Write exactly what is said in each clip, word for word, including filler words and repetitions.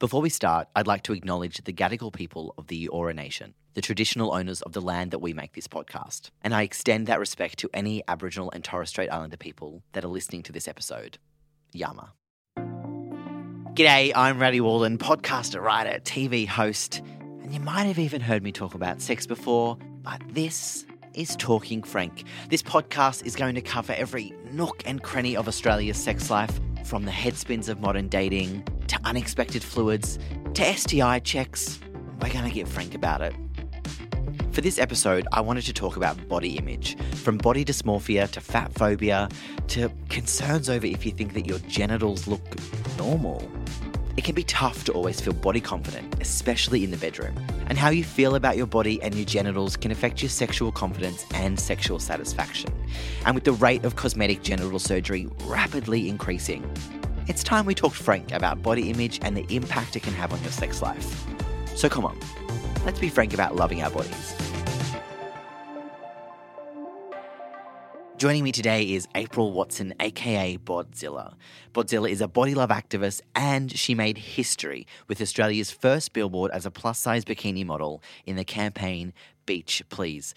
Before we start, I'd like to acknowledge the Gadigal people of the Eora Nation, the traditional owners of the land that we make this podcast. And I extend that respect to any Aboriginal and Torres Strait Islander people that are listening to this episode. Yama. G'day, I'm Rowdie Walden, podcaster, writer, T V host, and you might have even heard me talk about sex before, but this is Talking Frank. This podcast is going to cover every nook and cranny of Australia's sex life, from the headspins of modern dating, to unexpected fluids, to S T I checks. We're going to get frank about it. For this episode, I wanted to talk about body image, from body dysmorphia to fat phobia to concerns over if you think that your genitals look normal. It can be tough to always feel body confident, especially in the bedroom, and how you feel about your body and your genitals can affect your sexual confidence and sexual satisfaction. And with the rate of cosmetic genital surgery rapidly increasing, it's time we talked frank about body image and the impact it can have on your sex life. So come on, let's be frank about loving our bodies. Joining me today is April Watson, aka Bodzilla. Bodzilla is a body love activist, and she made history with Australia's first billboard as a plus-size bikini model in the campaign Beach Please.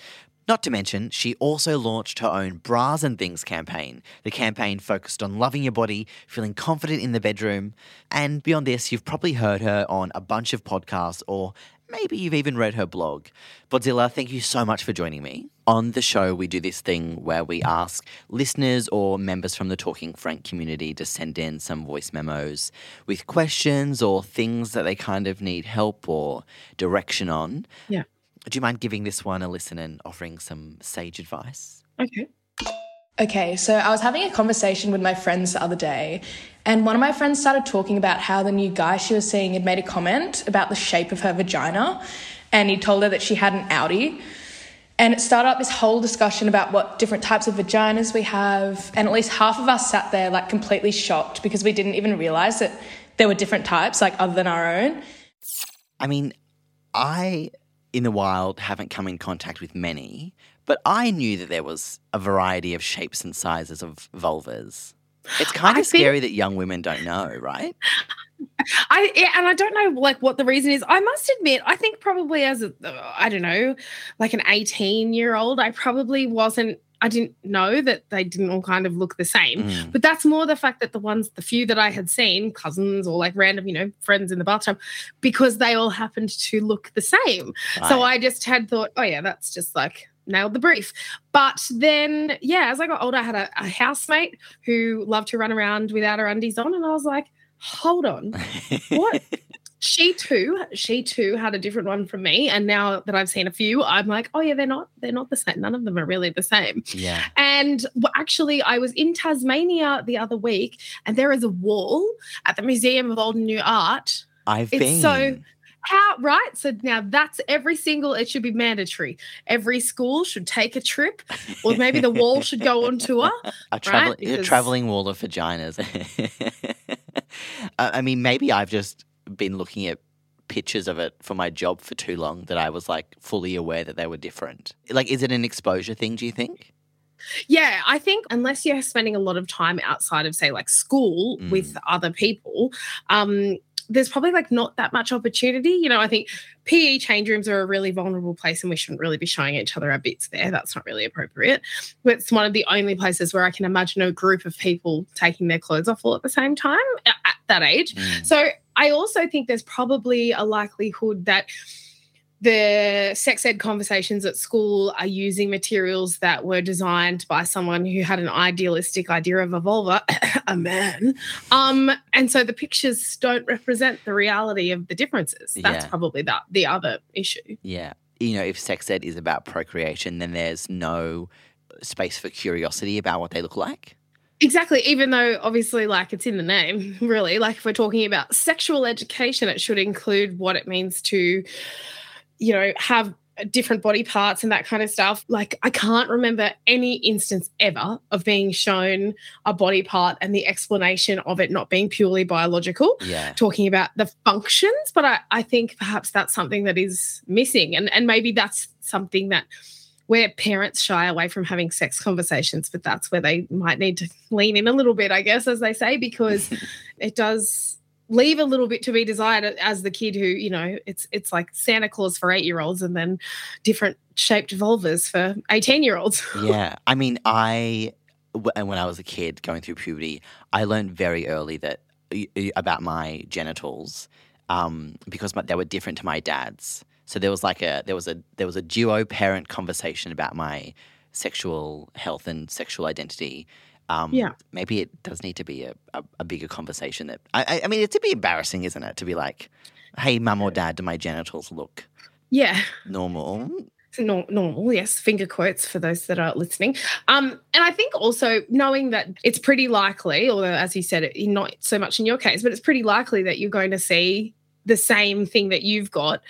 Not to mention, she also launched her own Bras and Things campaign. The campaign focused on loving your body, feeling confident in the bedroom, and beyond this, you've probably heard her on a bunch of podcasts, or maybe you've even read her blog. Bodzilla, thank you so much for joining me. On the show, we do this thing where we ask listeners or members from the Talking Frank community to send in some voice memos with questions or things that they kind of need help or direction on. Yeah. Do you mind giving this one a listen and offering some sage advice? Okay. Okay, so I was having a conversation with my friends the other day, and one of my friends started talking about how the new guy she was seeing had made a comment about the shape of her vagina, and he told her that she had an outie. And it started up this whole discussion about what different types of vaginas we have, and at least half of us sat there like completely shocked because we didn't even realise that there were different types, like other than our own. I mean, I, in the wild, haven't come in contact with many, but I knew that there was a variety of shapes and sizes of vulvas. It's kind of I scary think, that young women don't know, right? I yeah, and I don't know like what the reason is. I must admit, I think probably as a, I don't know, like an eighteen-year-old, I probably wasn't. I didn't know that they didn't all kind of look the same. Mm. But that's more the fact that the ones, the few that I had seen, cousins or like random, you know, friends in the bathtub, because they all happened to look the same. Right. So I just had thought, oh yeah, that's just like nailed the brief. But then, yeah, as I got older, I had a, a housemate who loved to run around without her undies on. And I was like, hold on, what? She too, she too had a different one from me, and now that I've seen a few, I'm like, oh yeah, they're not, they're not the same. None of them are really the same. Yeah. And well, actually, I was in Tasmania the other week, and there is a wall at the Museum of Old and New Art. I've it's been so how right. So now that's every single. It should be mandatory. Every school should take a trip, or maybe the wall should go on tour. A, travel, right? because, a traveling wall of vaginas. I mean, maybe I've just been looking at pictures of it for my job for too long that I was like fully aware that they were different. Like, is it an exposure thing, do you think? Yeah, I think unless you're spending a lot of time outside of, say, like school mm. with other people, um, there's probably like not that much opportunity. You know, I think P E change rooms are a really vulnerable place and we shouldn't really be showing each other our bits there. That's not really appropriate. But it's one of the only places where I can imagine a group of people taking their clothes off all at the same time at that age. Mm. So I also think there's probably a likelihood that the sex ed conversations at school are using materials that were designed by someone who had an idealistic idea of a vulva, a man, um, and so the pictures don't represent the reality of the differences. That's yeah. probably that, the other issue. Yeah. You know, if sex ed is about procreation, then there's no space for curiosity about what they look like. Exactly, even though obviously like it's in the name really, like if we're talking about sexual education, it should include what it means to, you know, have different body parts and that kind of stuff. Like I can't remember any instance ever of being shown a body part and the explanation of it not being purely biological, yeah. talking about the functions, but I, I think perhaps that's something that is missing and, and maybe that's something that where parents shy away from having sex conversations, but that's where they might need to lean in a little bit, I guess, as they say, because it does leave a little bit to be desired as the kid who, you know, it's it's like Santa Claus for eight-year-olds and then different shaped vulvas for eighteen-year-olds. Yeah. I mean, I when I was a kid going through puberty, I learned very early that about my genitals um, because my, they were different to my dad's. So there was like a there was a there was a duo parent conversation about my sexual health and sexual identity. Um, yeah. Maybe it does need to be a, a, a bigger conversation. That I, I mean, it's a bit embarrassing, isn't it, to be like, hey, mum or dad, do my genitals look yeah. normal? No, normal, yes, finger quotes for those that are listening. Um, and I think also knowing that it's pretty likely, although as you said, it, not so much in your case, but it's pretty likely that you're going to see the same thing that you've got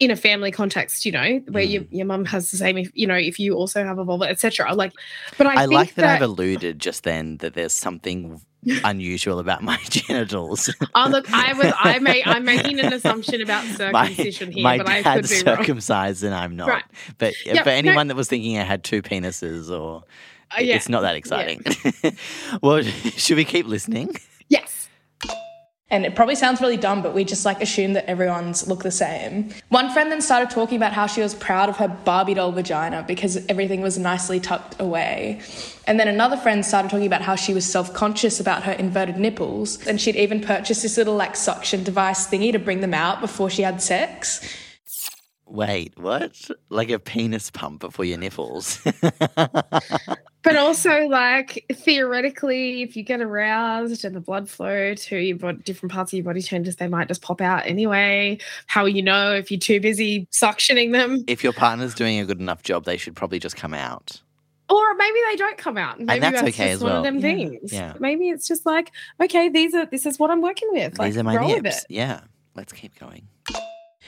in a family context, you know, where mm. your your mum has the same, if, you know, if you also have a vulva, et cetera. Like, but I, I think like that, that I've alluded just then that there's something unusual about my genitals. Oh look, I was I may I'm making an assumption about circumcision my, here, my but I could be circumcised wrong. circumcised and I'm not. Right. But yeah, for anyone no. that was thinking I had two penises, or uh, yeah. it's not that exciting. Yeah. Well, should we keep listening? Yes. And it probably sounds really dumb, but we just like assume that everyone's look the same. One friend then started talking about how she was proud of her Barbie doll vagina because everything was nicely tucked away. And then another friend started talking about how she was self-conscious about her inverted nipples. And she'd even purchased this little like suction device thingy to bring them out before she had sex. Wait, what? Like a penis pump before your nipples? But also, like, theoretically, if you get aroused and the blood flow to your body, different parts of your body changes, they might just pop out anyway. How will you know if you're too busy suctioning them? If your partner's doing a good enough job, they should probably just come out. Or maybe they don't come out. Maybe and that's, that's okay just as one well. Of them yeah. things. Yeah. Maybe it's just like, okay, these are this is what I'm working with. Like, these are my roll nips. With it. Yeah, let's keep going.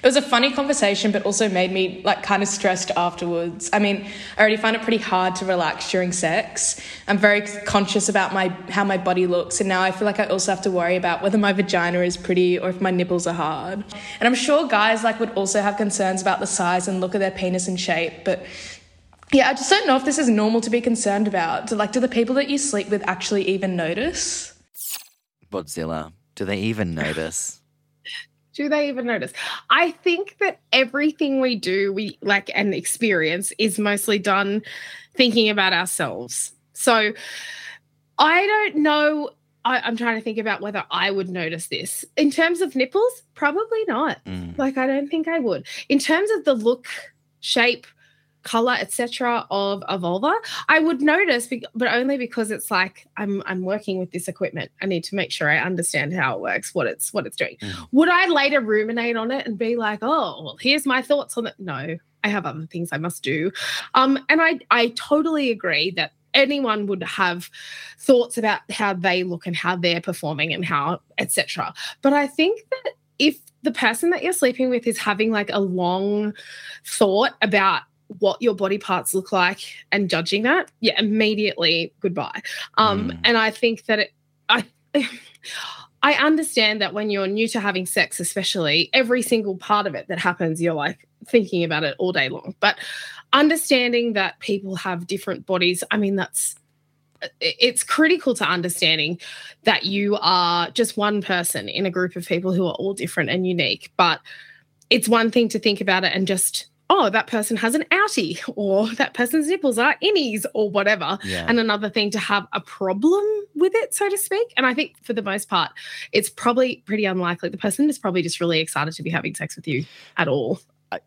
It was a funny conversation, but also made me like kind of stressed afterwards. I mean, I already find it pretty hard to relax during sex. I'm very conscious about my how my body looks, and now I feel like I also have to worry about whether my vagina is pretty or if my nipples are hard. And I'm sure guys like would also have concerns about the size and look of their penis and shape, but yeah, I just don't know if this is normal to be concerned about. Do, like, do the people that you sleep with actually even notice? Bodzilla, do they even notice? Do they even notice? I think that everything we do, we like and experience is mostly done thinking about ourselves. So I don't know. I, I'm trying to think about whether I would notice this. In terms of nipples, probably not. Mm. Like, I don't think I would. In terms of the look, shape, color, et cetera, of a vulva, I would notice, but only because it's like I'm I'm working with this equipment. I need to make sure I understand how it works, what it's what it's doing. Mm. Would I later ruminate on it and be like, oh, well, here's my thoughts on it? No, I have other things I must do. Um, and I I totally agree that anyone would have thoughts about how they look and how they're performing and how et cetera. But I think that if the person that you're sleeping with is having like a long thought about what your body parts look like and judging that, yeah, immediately goodbye. Um, mm. And I think that it, I, I understand that when you're new to having sex, especially every single part of it that happens, you're like thinking about it all day long. But understanding that people have different bodies, I mean, that's, it's critical to understanding that you are just one person in a group of people who are all different and unique. But it's one thing to think about it and just, oh, that person has an outie, or that person's nipples are innies, or whatever, yeah. and another thing to have a problem with it, so to speak. And I think for the most part, it's probably pretty unlikely. The person is probably just really excited to be having sex with you at all.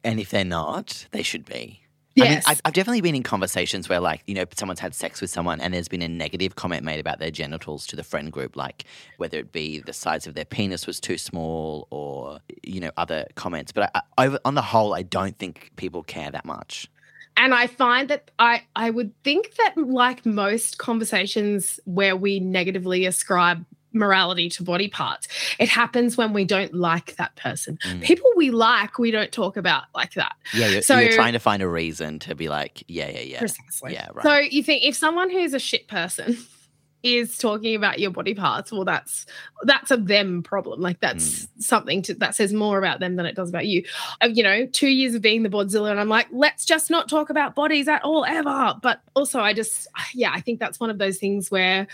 And if they're not, they should be. Yes. I mean, I've, I've definitely been in conversations where, like, you know, someone's had sex with someone and there's been a negative comment made about their genitals to the friend group, like whether it be the size of their penis was too small or, you know, other comments. But I, I, on the whole, I don't think people care that much. And I find that I, I would think that, like most conversations where we negatively ascribe morality to body parts, it happens when we don't like that person. Mm. People we like, we don't talk about like that. Yeah, you're, so, you're trying to find a reason to be like, yeah, yeah, yeah. Precisely. Yeah, right. So you think if someone who's a shit person is talking about your body parts, well, that's that's a them problem. Like that's mm. something to, that says more about them than it does about you. Uh, you know, two years of being the Bodzilla and I'm like, let's just not talk about bodies at all ever. But also I just, yeah, I think that's one of those things where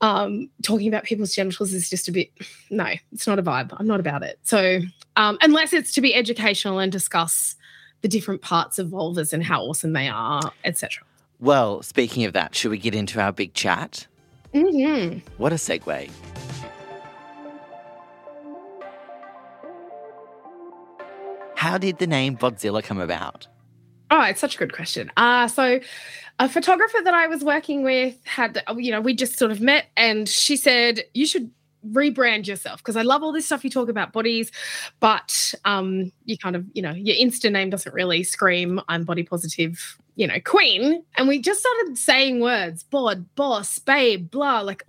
um, talking about people's genitals is just a bit, no, it's not a vibe. I'm not about it. So um, unless it's to be educational and discuss the different parts of vulvas and how awesome they are, et cetera. Well, speaking of that, should we get into our big chat? Mm-hmm. What a segue. How did the name Bodzilla come about? Oh, it's such a good question. Uh, so a photographer that I was working with had, you know, we just sort of met and she said, you should rebrand yourself because I love all this stuff you talk about bodies, but um, you kind of, you know, your Insta name doesn't really scream I'm body positive, you know, queen. And we just started saying words, bod, boss, babe, blah, like,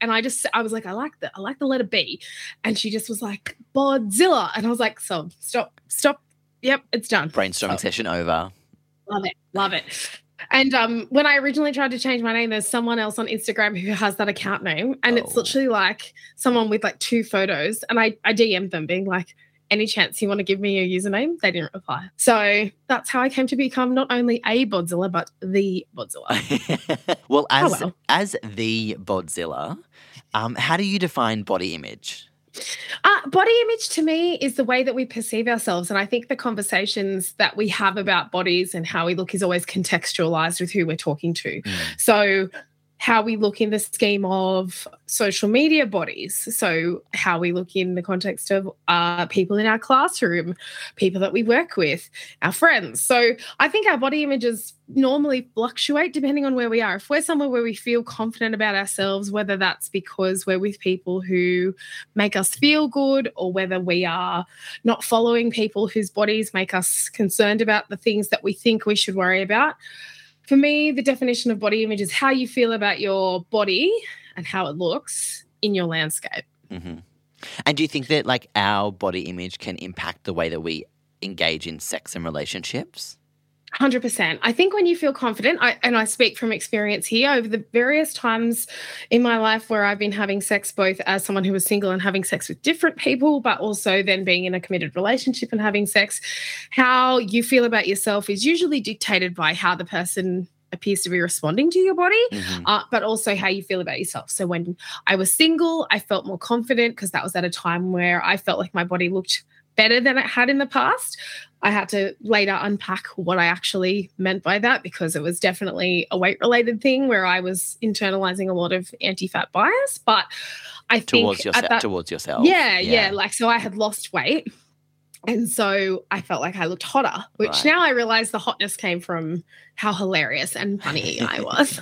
and I just, I was like, I like the, I like the letter B. And she just was like, Bodzilla. And I was like, so stop, stop. Yep, it's done. Brainstorming oh. session over. Love it, love it. And um, when I originally tried to change my name, there's someone else on Instagram who has that account name, and oh. it's literally like someone with like two photos. And I, I D M'd them being like, any chance you want to give me your username? They didn't reply. So that's how I came to become not only a Bodzilla, but the Bodzilla. well, as, oh, well, as the Bodzilla, um, how do you define body image? Uh, body image to me is the way that we perceive ourselves, and I think the conversations that we have about bodies and how we look is always contextualized with who we're talking to. Mm. So how we look in the scheme of social media bodies, so how we look in the context of uh, people in our classroom, people that we work with, our friends. So I think our body images normally fluctuate depending on where we are. If we're somewhere where we feel confident about ourselves, whether that's because we're with people who make us feel good or whether we are not following people whose bodies make us concerned about the things that we think we should worry about. For me, the definition of body image is how you feel about your body and how it looks in your landscape. Mm-hmm. And do you think that, like, our body image can impact the way that we engage in sex and relationships? one hundred percent. I think when you feel confident, I, and I speak from experience here, over the various times in my life where I've been having sex both as someone who was single and having sex with different people, but also then being in a committed relationship and having sex, how you feel about yourself is usually dictated by how the person appears to be responding to your body, mm-hmm. uh, but also how you feel about yourself. So when I was single, I felt more confident because that was at a time where I felt like my body looked better than it had in the past. I had to later unpack what I actually meant by that because it was definitely a weight-related thing where I was internalizing a lot of anti-fat bias. But I think towards yourself, that, towards yourself. Yeah, yeah, yeah. Like, so I had lost weight, and so I felt like I looked hotter, which right. now I realise the hotness came from how hilarious and funny I was,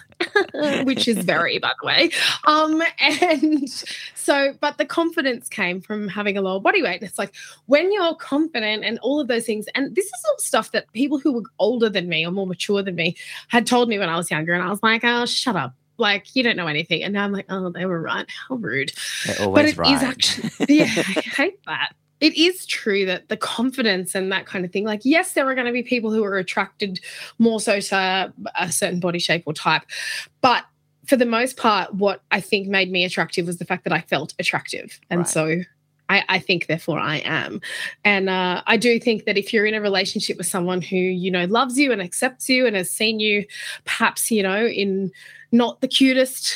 which is very, by the way. Um, and so, but the confidence came from having a lower body weight. And it's like when you're confident and all of those things, and this is all stuff that people who were older than me or more mature than me had told me when I was younger, and I was like, oh, shut up. Like, you don't know anything. And now I'm like, oh, they were right. How rude. They're always but it right. is actually, yeah, I hate that. It is true that the confidence and that kind of thing, like, yes, there are going to be people who are attracted more so to a certain body shape or type. But for the most part, what I think made me attractive was the fact that I felt attractive. And right. so I, I think, therefore, I am. And uh, I do think that if you're in a relationship with someone who, you know, loves you and accepts you and has seen you perhaps, you know, in not the cutest,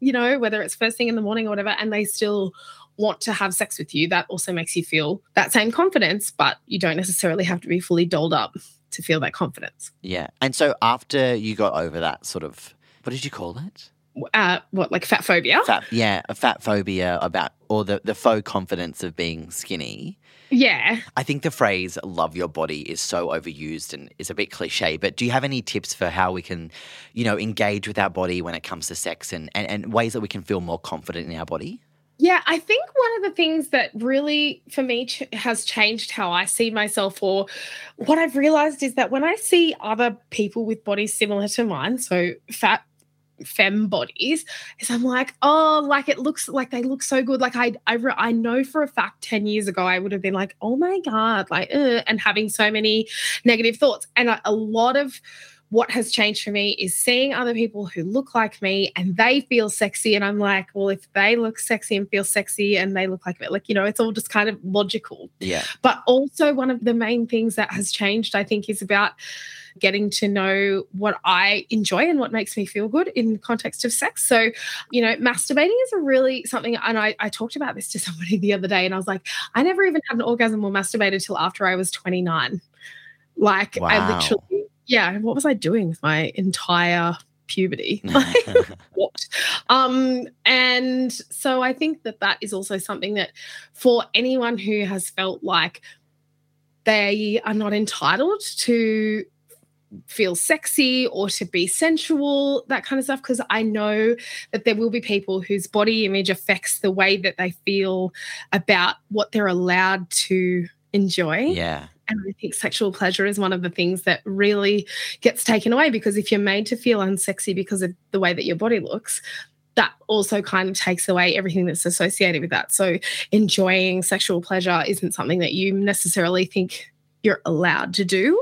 you know, whether it's first thing in the morning or whatever, and they still want to have sex with you, that also makes you feel that same confidence, but you don't necessarily have to be fully dolled up to feel that confidence. Yeah. And so after you got over that sort of, what did you call it? Uh, what, like fat phobia? Fat, yeah, a fat phobia about, or the, the faux confidence of being skinny. Yeah. I think the phrase love your body is so overused and is a bit cliche, but do you have any tips for how we can, you know, engage with our body when it comes to sex and, and, and ways that we can feel more confident in our body? Yeah, I think one of the things that really for me ch- has changed how I see myself, or what I've realised, is that when I see other people with bodies similar to mine, so fat femme bodies, is I'm like, oh, like it looks like they look so good. Like I I, re- I know for a fact ten years ago I would have been like, oh, my God, like, uh, and having so many negative thoughts. And a, a lot of what has changed for me is seeing other people who look like me and they feel sexy. And I'm like, well, if they look sexy and feel sexy and they look like me, like, you know, it's all just kind of logical. Yeah. But also one of the main things that has changed, I think, is about getting to know what I enjoy and what makes me feel good in the context of sex. So, you know, masturbating is a really something, and I, I talked about this to somebody the other day and I was like, I never even had an orgasm or masturbated till after I was twenty-nine. Like, wow. I literally, yeah, what was I doing with my entire puberty? Like, what? Um, and so I think that that is also something that for anyone who has felt like they are not entitled to feel sexy or to be sensual, that kind of stuff, because I know that there will be people whose body image affects the way that they feel about what they're allowed to enjoy. Yeah. And I think sexual pleasure is one of the things that really gets taken away, because if you're made to feel unsexy because of the way that your body looks, that also kind of takes away everything that's associated with that. So enjoying sexual pleasure isn't something that you necessarily think you're allowed to do.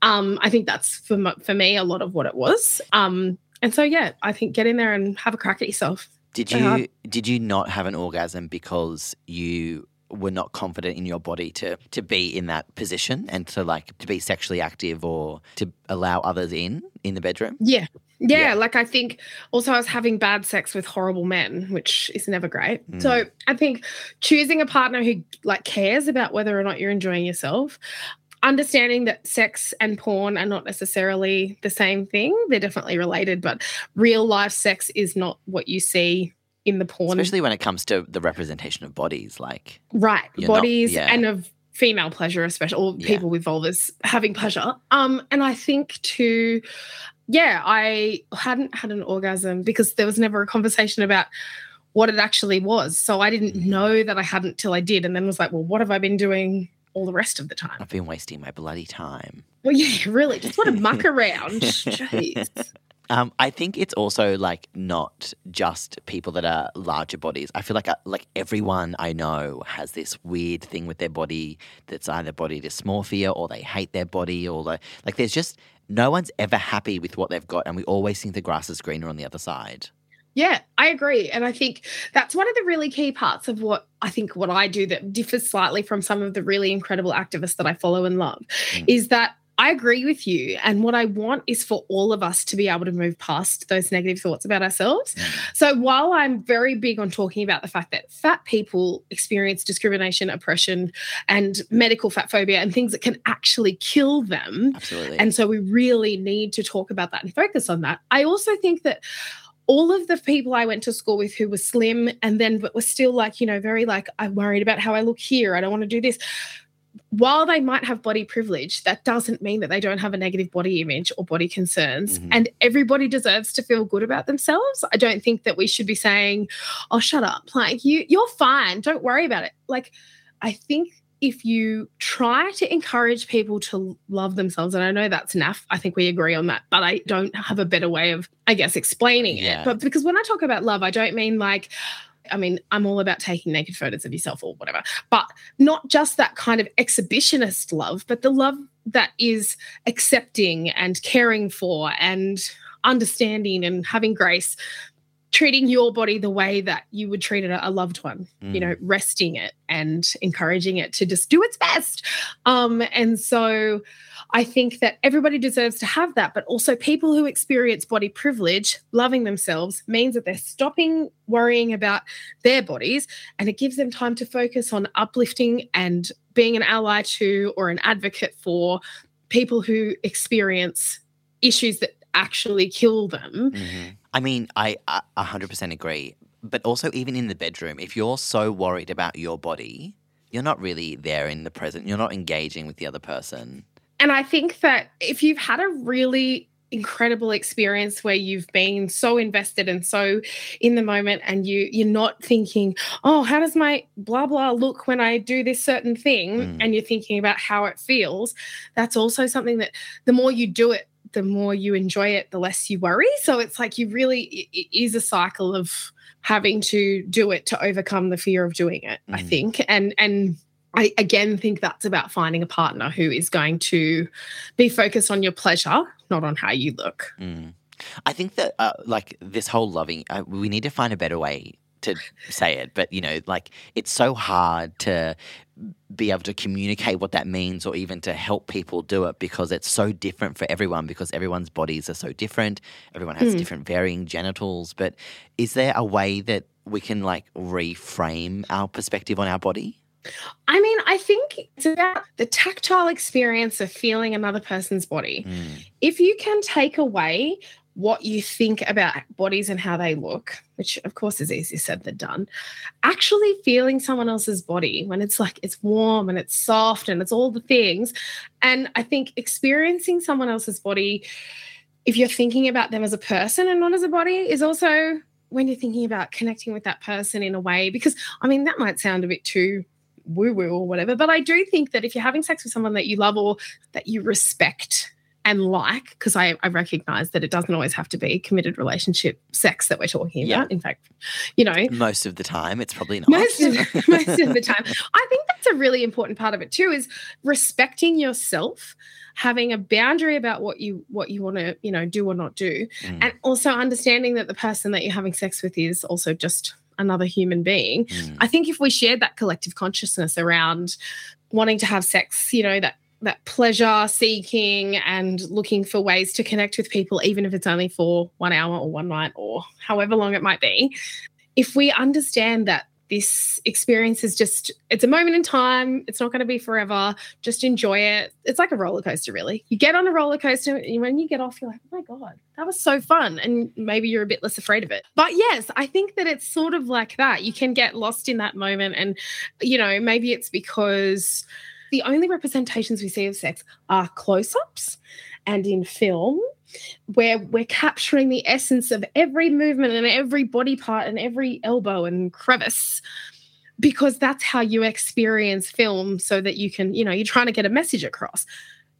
Um, I think that's, for, m- for me, a lot of what it was. Um, and so, yeah, I think get in there and have a crack at yourself. Did you uh, did you not have an orgasm because you were not confident in your body to to be in that position and to, like, to be sexually active or to allow others in in the bedroom? Yeah. Yeah, yeah, like I think also I was having bad sex with horrible men, which is never great. Mm. So I think choosing a partner who, like, cares about whether or not you're enjoying yourself, understanding that sex and porn are not necessarily the same thing. They're definitely related, but real life sex is not what you see in the porn. Especially when it comes to the representation of bodies, like. Right, bodies not, yeah. and of female pleasure, especially, or yeah. people with vulvas having pleasure. Um, and I think to... Yeah, I hadn't had an orgasm because there was never a conversation about what it actually was. So I didn't know that I hadn't till I did, and then was like, well, what have I been doing all the rest of the time? I've been wasting my bloody time. Well, yeah, really. Just want to muck around. Jeez. Um, I think it's also, like, not just people that are larger bodies. I feel like like everyone I know has this weird thing with their body that's either body dysmorphia or they hate their body, or the, like there's just no one's ever happy with what they've got, and we always think the grass is greener on the other side. Yeah, I agree. And I think that's one of the really key parts of what I think what I do that differs slightly from some of the really incredible activists that I follow and love mm. is that I agree with you, and what I want is for all of us to be able to move past those negative thoughts about ourselves. So while I'm very big on talking about the fact that fat people experience discrimination, oppression, and medical fat phobia and things that can actually kill them, absolutely, and so we really need to talk about that and focus on that, I also think that all of the people I went to school with who were slim and then but were still like, you know, very like, I'm worried about how I look here, I don't want to do this. While they might have body privilege, that doesn't mean that they don't have a negative body image or body concerns. Mm-hmm. And everybody deserves to feel good about themselves. I don't think that we should be saying, oh, shut up, like, you, you're fine, don't worry about it. Like, I think if you try to encourage people to love themselves, and I know that's naff, I think we agree on that, but I don't have a better way of, I guess, explaining yeah. it. But because when I talk about love, I don't mean like, I mean, I'm all about taking naked photos of yourself or whatever, but not just that kind of exhibitionist love, but the love that is accepting and caring for and understanding and having grace, treating your body the way that you would treat a loved one, mm. you know, resting it and encouraging it to just do its best. Um, and so I think that everybody deserves to have that, but also people who experience body privilege, loving themselves means that they're stopping worrying about their bodies, and it gives them time to focus on uplifting and being an ally to or an advocate for people who experience issues that actually kill them. Mm-hmm. I mean, I, I one hundred percent agree. But also even in the bedroom, if you're so worried about your body, you're not really there in the present. You're not engaging with the other person. And I think that if you've had a really incredible experience where you've been so invested and so in the moment, and you, you're not thinking, oh, how does my blah, blah look when I do this certain thing, mm. and you're thinking about how it feels, that's also something that the more you do it, the more you enjoy it, the less you worry. So it's like you really, it is a cycle of having to do it to overcome the fear of doing it, mm. I think. And, and I, again, think that's about finding a partner who is going to be focused on your pleasure, not on how you look. Mm. I think that, uh, like, this whole loving, uh, we need to find a better way to say it, but, you know, like, it's so hard to be able to communicate what that means or even to help people do it because it's so different for everyone, because everyone's bodies are so different. Everyone has mm. different varying genitals. But is there a way that we can, like, reframe our perspective on our body? I mean, I think it's about the tactile experience of feeling another person's body. Mm. If you can take away what you think about bodies and how they look, which of course is easier said than done, actually feeling someone else's body when it's like it's warm and it's soft and it's all the things. And I think experiencing someone else's body, if you're thinking about them as a person and not as a body, is also when you're thinking about connecting with that person in a way, because, I mean, that might sound a bit too woo-woo or whatever, but I do think that if you're having sex with someone that you love or that you respect and like, because I, I recognise that it doesn't always have to be committed relationship sex that we're talking yeah. about. In fact, you know. Most of the time, it's probably not. Most of, most of the time. I think that's a really important part of it too, is respecting yourself, having a boundary about what you what you want to, you know, do or not do, mm. and also understanding that the person that you're having sex with is also just another human being. Mm. I think if we shared that collective consciousness around wanting to have sex, you know, that that pleasure seeking and looking for ways to connect with people, even if it's only for one hour or one night or however long it might be, if we understand that this experience is just, it's a moment in time, it's not going to be forever, just enjoy it. It's like a roller coaster, really. You get on a roller coaster and when you get off, you're like, oh, my God, that was so fun. And maybe you're a bit less afraid of it. But, yes, I think that it's sort of like that. You can get lost in that moment and, you know, maybe it's because the only representations we see of sex are close-ups and in film, where we're capturing the essence of every movement and every body part and every elbow and crevice, because that's how you experience film, so that you can, you know, you're trying to get a message across.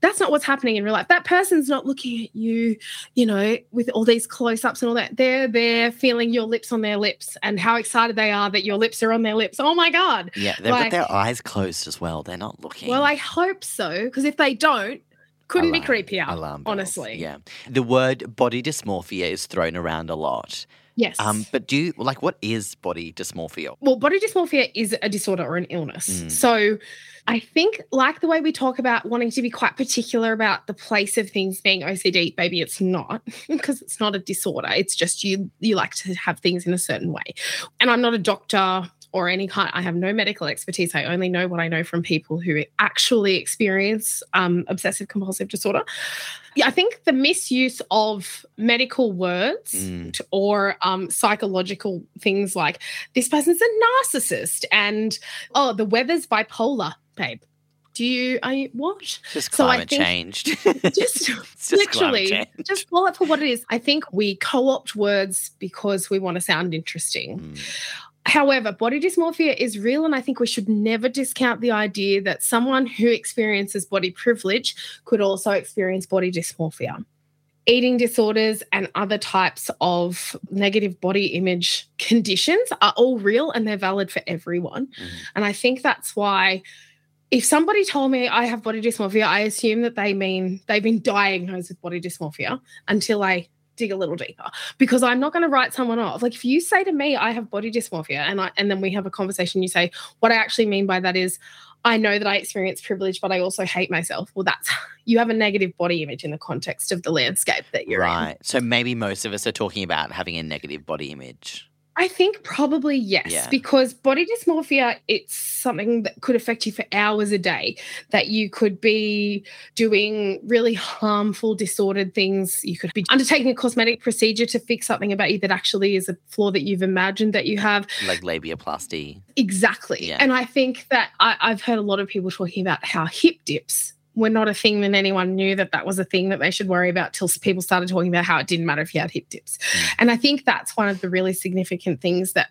That's not what's happening in real life. That person's not looking at you, you know, with all these close-ups and all that. They're there feeling your lips on their lips and how excited they are that your lips are on their lips. Oh, my God. Yeah, they've like, got their eyes closed as well. They're not looking. Well, I hope so, because if they don't, couldn't alarm, be creepier, alarm bells, honestly. Yeah. The word body dysmorphia is thrown around a lot. Yes. Um, but do you, like, what is body dysmorphia? Well, body dysmorphia is a disorder or an illness. Mm. So I think, like the way we talk about wanting to be quite particular about the place of things being O C D, maybe it's not, because it's not a disorder. It's just you you like to have things in a certain way. And I'm not a doctor or any kind. I have no medical expertise. I only know what I know from people who actually experience um, obsessive compulsive disorder. Yeah, I think the misuse of medical words mm. to, or um, psychological things like, this person's a narcissist and, oh, the weather's bipolar, babe. Do you, are you, what? Just so climate change. Just, just literally, change. Just call it for what it is. I think we co-opt words because we want to sound interesting. Mm. However, body dysmorphia is real, and I think we should never discount the idea that someone who experiences body privilege could also experience body dysmorphia. Eating disorders and other types of negative body image conditions are all real and they're valid for everyone. Mm. And I think that's why if somebody told me I have body dysmorphia, I assume that they mean they've been diagnosed with body dysmorphia until I dig a little deeper, because I'm not going to write someone off. Like, if you say to me, I have body dysmorphia, and I, and then we have a conversation, you say, what I actually mean by that is I know that I experience privilege, but I also hate myself. Well, that's, you have a negative body image in the context of the landscape that you're right. in. Right. So maybe most of us are talking about having a negative body image. I think probably yes, yeah. because body dysmorphia, it's something that could affect you for hours a day, that you could be doing really harmful, disordered things. You could be undertaking a cosmetic procedure to fix something about you that actually is a flaw that you've imagined that you have. Like labiaplasty. Exactly. Yeah. And I think that I, I've heard a lot of people talking about how hip dips were not a thing that anyone knew that that was a thing that they should worry about till people started talking about how it didn't matter if you had hip dips. Mm. And I think that's one of the really significant things, that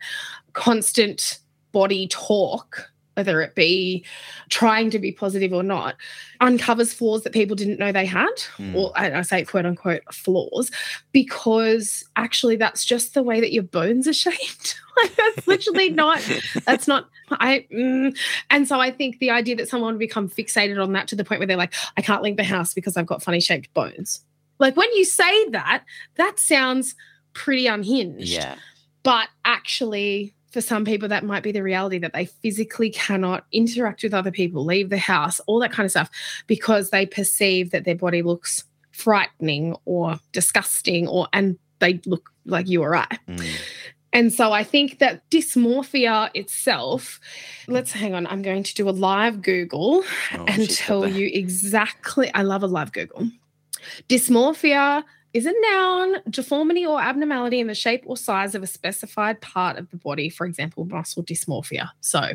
constant body talk whether it be trying to be positive or not, uncovers flaws that people didn't know they had, mm. or and I say quote unquote flaws, because actually that's just the way that your bones are shaped. Like that's literally not, that's not, I, mm. and so I think the idea that someone would become fixated on that to the point where they're like, I can't leave the house because I've got funny shaped bones. Like when you say that, that sounds pretty unhinged. Yeah. But actually, for some people, that might be the reality, that they physically cannot interact with other people, leave the house, all that kind of stuff, because they perceive that their body looks frightening or disgusting, or and they look like you or I. Mm. And so I think that dysmorphia itself, let's hang on, I'm going to do a live Google oh, and tell you exactly, I love a live Google. Dysmorphia is a noun, deformity or abnormality in the shape or size of a specified part of the body, for example, muscle dysmorphia. So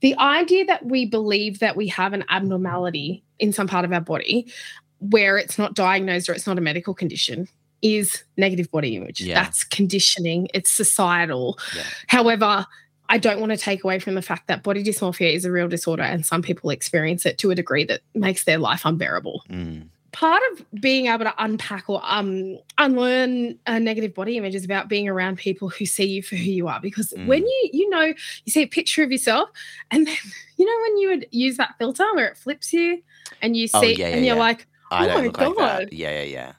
the idea that we believe that we have an abnormality in some part of our body where it's not diagnosed or it's not a medical condition is negative body image. Yeah. That's conditioning. It's societal. Yeah. However, I don't want to take away from the fact that body dysmorphia is a real disorder and some people experience it to a degree that makes their life unbearable. Mm. Part of being able to unpack or um, unlearn a negative body image is about being around people who see you for who you are, because mm. when you, you know, you see a picture of yourself and then, you know, when you would use that filter where it flips you and you see oh, yeah, yeah, and you're yeah. like, oh, I don't my God. Like yeah, yeah, yeah.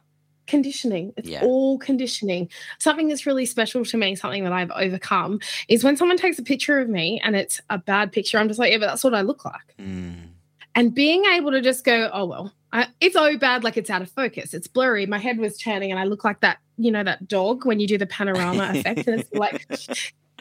Conditioning. It's yeah. all conditioning. Something that's really special to me, something that I've overcome, is when someone takes a picture of me and it's a bad picture, I'm just like, yeah, but that's what I look like. Mm. And being able to just go, oh, well, I, it's oh bad, like it's out of focus. It's blurry. My head was turning and I look like that, you know, that dog when you do the panorama effect. And it's like,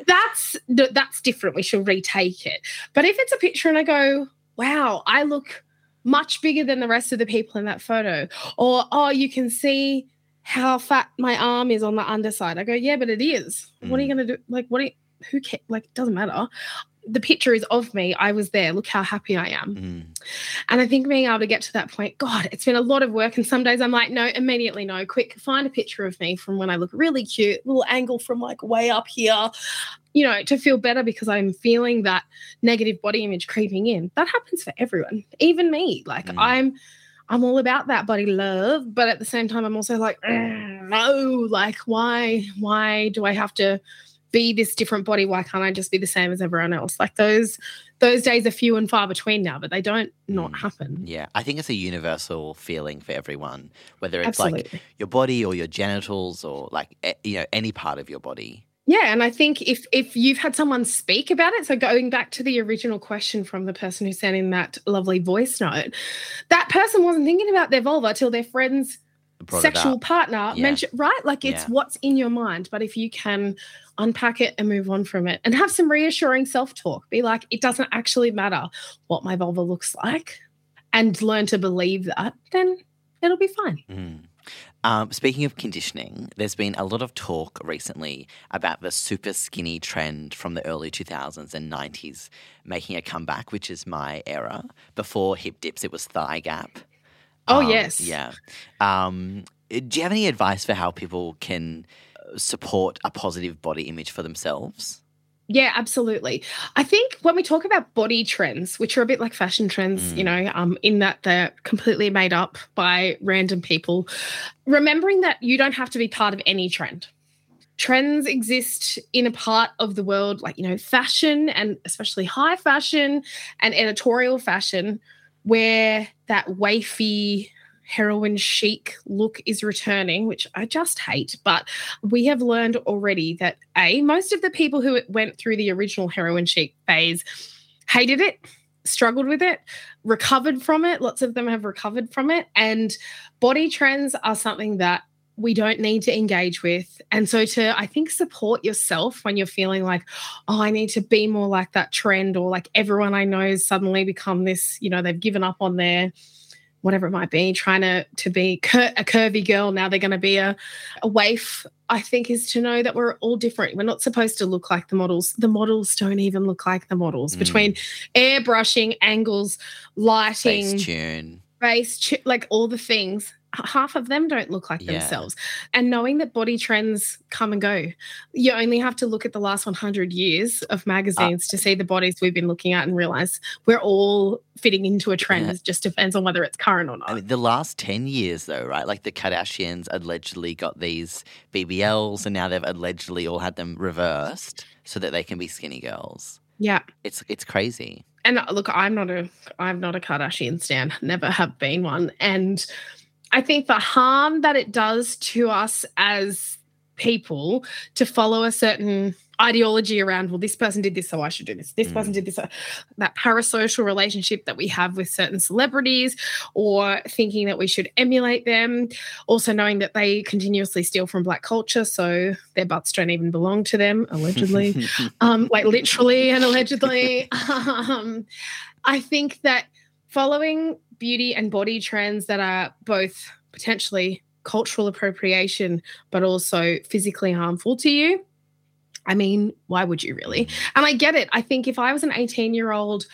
that's that's different. We should retake it. But if it's a picture and I go, wow, I look much bigger than the rest of the people in that photo. Or, oh, you can see how fat my arm is on the underside. I go, yeah, but it is. Mm. What are you going to do? Like, what? Are you, who cares? Like, it doesn't matter. The picture is of me. I was there. Look how happy I am. Mm. And I think being able to get to that point, God, it's been a lot of work. And some days I'm like, no, immediately no. Quick, find a picture of me from when I look really cute, little angle from like way up here, you know, to feel better because I'm feeling that negative body image creeping in. That happens for everyone, even me. Like mm. I'm I'm all about that body love, but at the same time I'm also like, mm, no, like why, why do I have to be this different body? Why can't I just be the same as everyone else? Like those those days are few and far between now, but they don't not happen. Yeah, I think it's a universal feeling for everyone, whether it's Absolutely. Like your body or your genitals or like, you know, any part of your body. Yeah, and I think if if you've had someone speak about it, so going back to the original question from the person who sent in that lovely voice note, that person wasn't thinking about their vulva till their friends sexual partner yeah. mentioned, right? Like it's yeah. what's in your mind. But if you can unpack it and move on from it and have some reassuring self-talk, be like, it doesn't actually matter what my vulva looks like, and learn to believe that, then it'll be fine. Mm. Um, speaking of conditioning, there's been a lot of talk recently about the super skinny trend from the early two thousands and nineties making a comeback, which is my era. Before hip dips, it was thigh gap. Oh, um, yes. Yeah. Um, do you have any advice for how people can support a positive body image for themselves? Yeah, absolutely. I think when we talk about body trends, which are a bit like fashion trends, mm. you know, um, in that they're completely made up by random people, remembering that you don't have to be part of any trend. Trends exist in a part of the world, like, you know, fashion and especially high fashion and editorial fashion, where that wafy heroin chic look is returning, which I just hate. But we have learned already that, A, most of the people who went through the original heroin chic phase hated it, struggled with it, recovered from it. Lots of them have recovered from it. And body trends are something that we don't need to engage with. And so to, I think, support yourself when you're feeling like, oh, I need to be more like that trend, or like everyone I know suddenly become this, you know, they've given up on their whatever it might be, trying to, to be cur- a curvy girl. Now they're going to be a, a waif, I think, is to know that we're all different. We're not supposed to look like the models. The models don't even look like the models. Mm. Between airbrushing, angles, lighting, face tune, face, like all the things, half of them don't look like yeah. themselves. And knowing that body trends come and go, you only have to look at the last one hundred years of magazines uh, to see the bodies we've been looking at and realise we're all fitting into a trend. Yeah. It just depends on whether it's current or not. I mean, the last ten years though, right, like the Kardashians allegedly got these B B Ls and now they've allegedly all had them reversed so that they can be skinny girls. Yeah. It's it's crazy. And look, I'm not a I'm not a Kardashian stan, never have been one. And I think the harm that it does to us as people to follow a certain ideology around, well, this person did this, so I should do this. This mm. person did this. So, that parasocial relationship that we have with certain celebrities or thinking that we should emulate them, also knowing that they continuously steal from Black culture, so their butts don't even belong to them, allegedly, um, like literally and allegedly. um, I think that following beauty and body trends that are both potentially cultural appropriation but also physically harmful to you, I mean, why would you really? And I get it. I think if I was an eighteen-year-old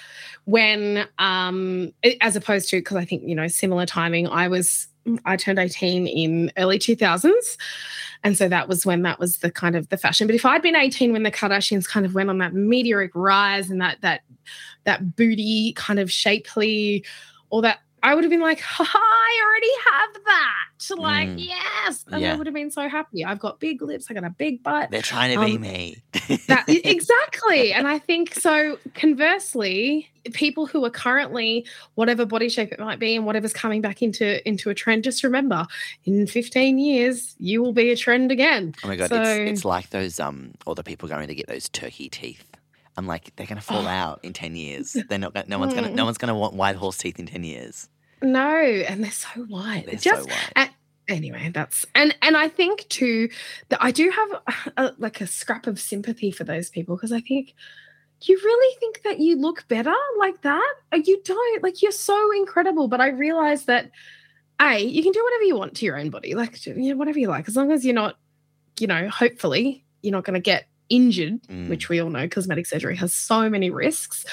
when, um, as opposed to, because I think, you know, similar timing, I was, I turned eighteen in early two thousands. And so that was when that was the kind of the fashion. But if I'd been eighteen when the Kardashians kind of went on that meteoric rise and that that that booty kind of shapely, all that, I would have been like, ha, I already have that. Like, mm. yes. And yeah. I would have been so happy. I've got big lips. I got a big butt. They're trying to um, be me. that, exactly. And I think so, conversely, people who are currently whatever body shape it might be and whatever's coming back into, into a trend, just remember in fifteen years, you will be a trend again. Oh, my God. So, it's, it's like those, um, all the people going to get those turkey teeth. I'm like, they're going to fall oh. out in ten years. They're not. Gonna, no one's going. No one's going to want white horse teeth in ten years. No, and they're so white. They're Just, so white. Uh, anyway, that's and and I think too that I do have a, like a scrap of sympathy for those people because I think you really think that you look better like that. You don't. Like you're so incredible, but I realise that A, you can do whatever you want to your own body, like you know, whatever you like, as long as you're not, you know, hopefully you're not going to get injured, mm. which we all know cosmetic surgery has so many risks.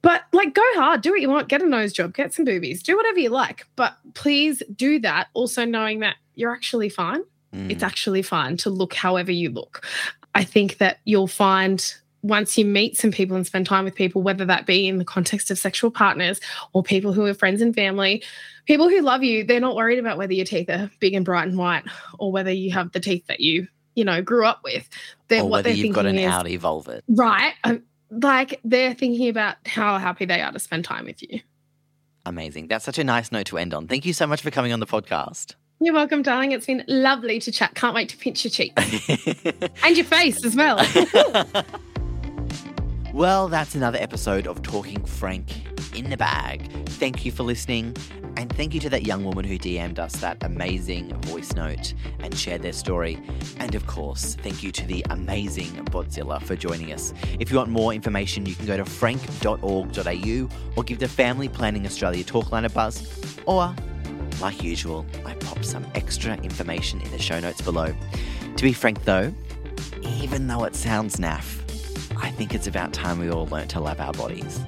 But, like, go hard, do what you want, get a nose job, get some boobies, do whatever you like. But please do that also knowing that you're actually fine. Mm. It's actually fine to look however you look. I think that you'll find once you meet some people and spend time with people, whether that be in the context of sexual partners or people who are friends and family, people who love you, they're not worried about whether your teeth are big and bright and white or whether you have the teeth that you you know, grew up with. They're, or whether what you've got an is, out evolve it. Right. Um, like they're thinking about how happy they are to spend time with you. Amazing. That's such a nice note to end on. Thank you so much for coming on the podcast. You're welcome, darling. It's been lovely to chat. Can't wait to pinch your cheeks and your face as well. Well, that's another episode of Talking Frank in the bag. Thank you for listening. And thank you to that young woman who D M'd us that amazing voice note and shared their story. And, of course, thank you to the amazing Bodzilla for joining us. If you want more information, you can go to frank dot org dot a u or give the Family Planning Australia Talkline a buzz. Or, like usual, I pop some extra information in the show notes below. To be frank, though, even though it sounds naff, I think it's about time we all learnt to love our bodies.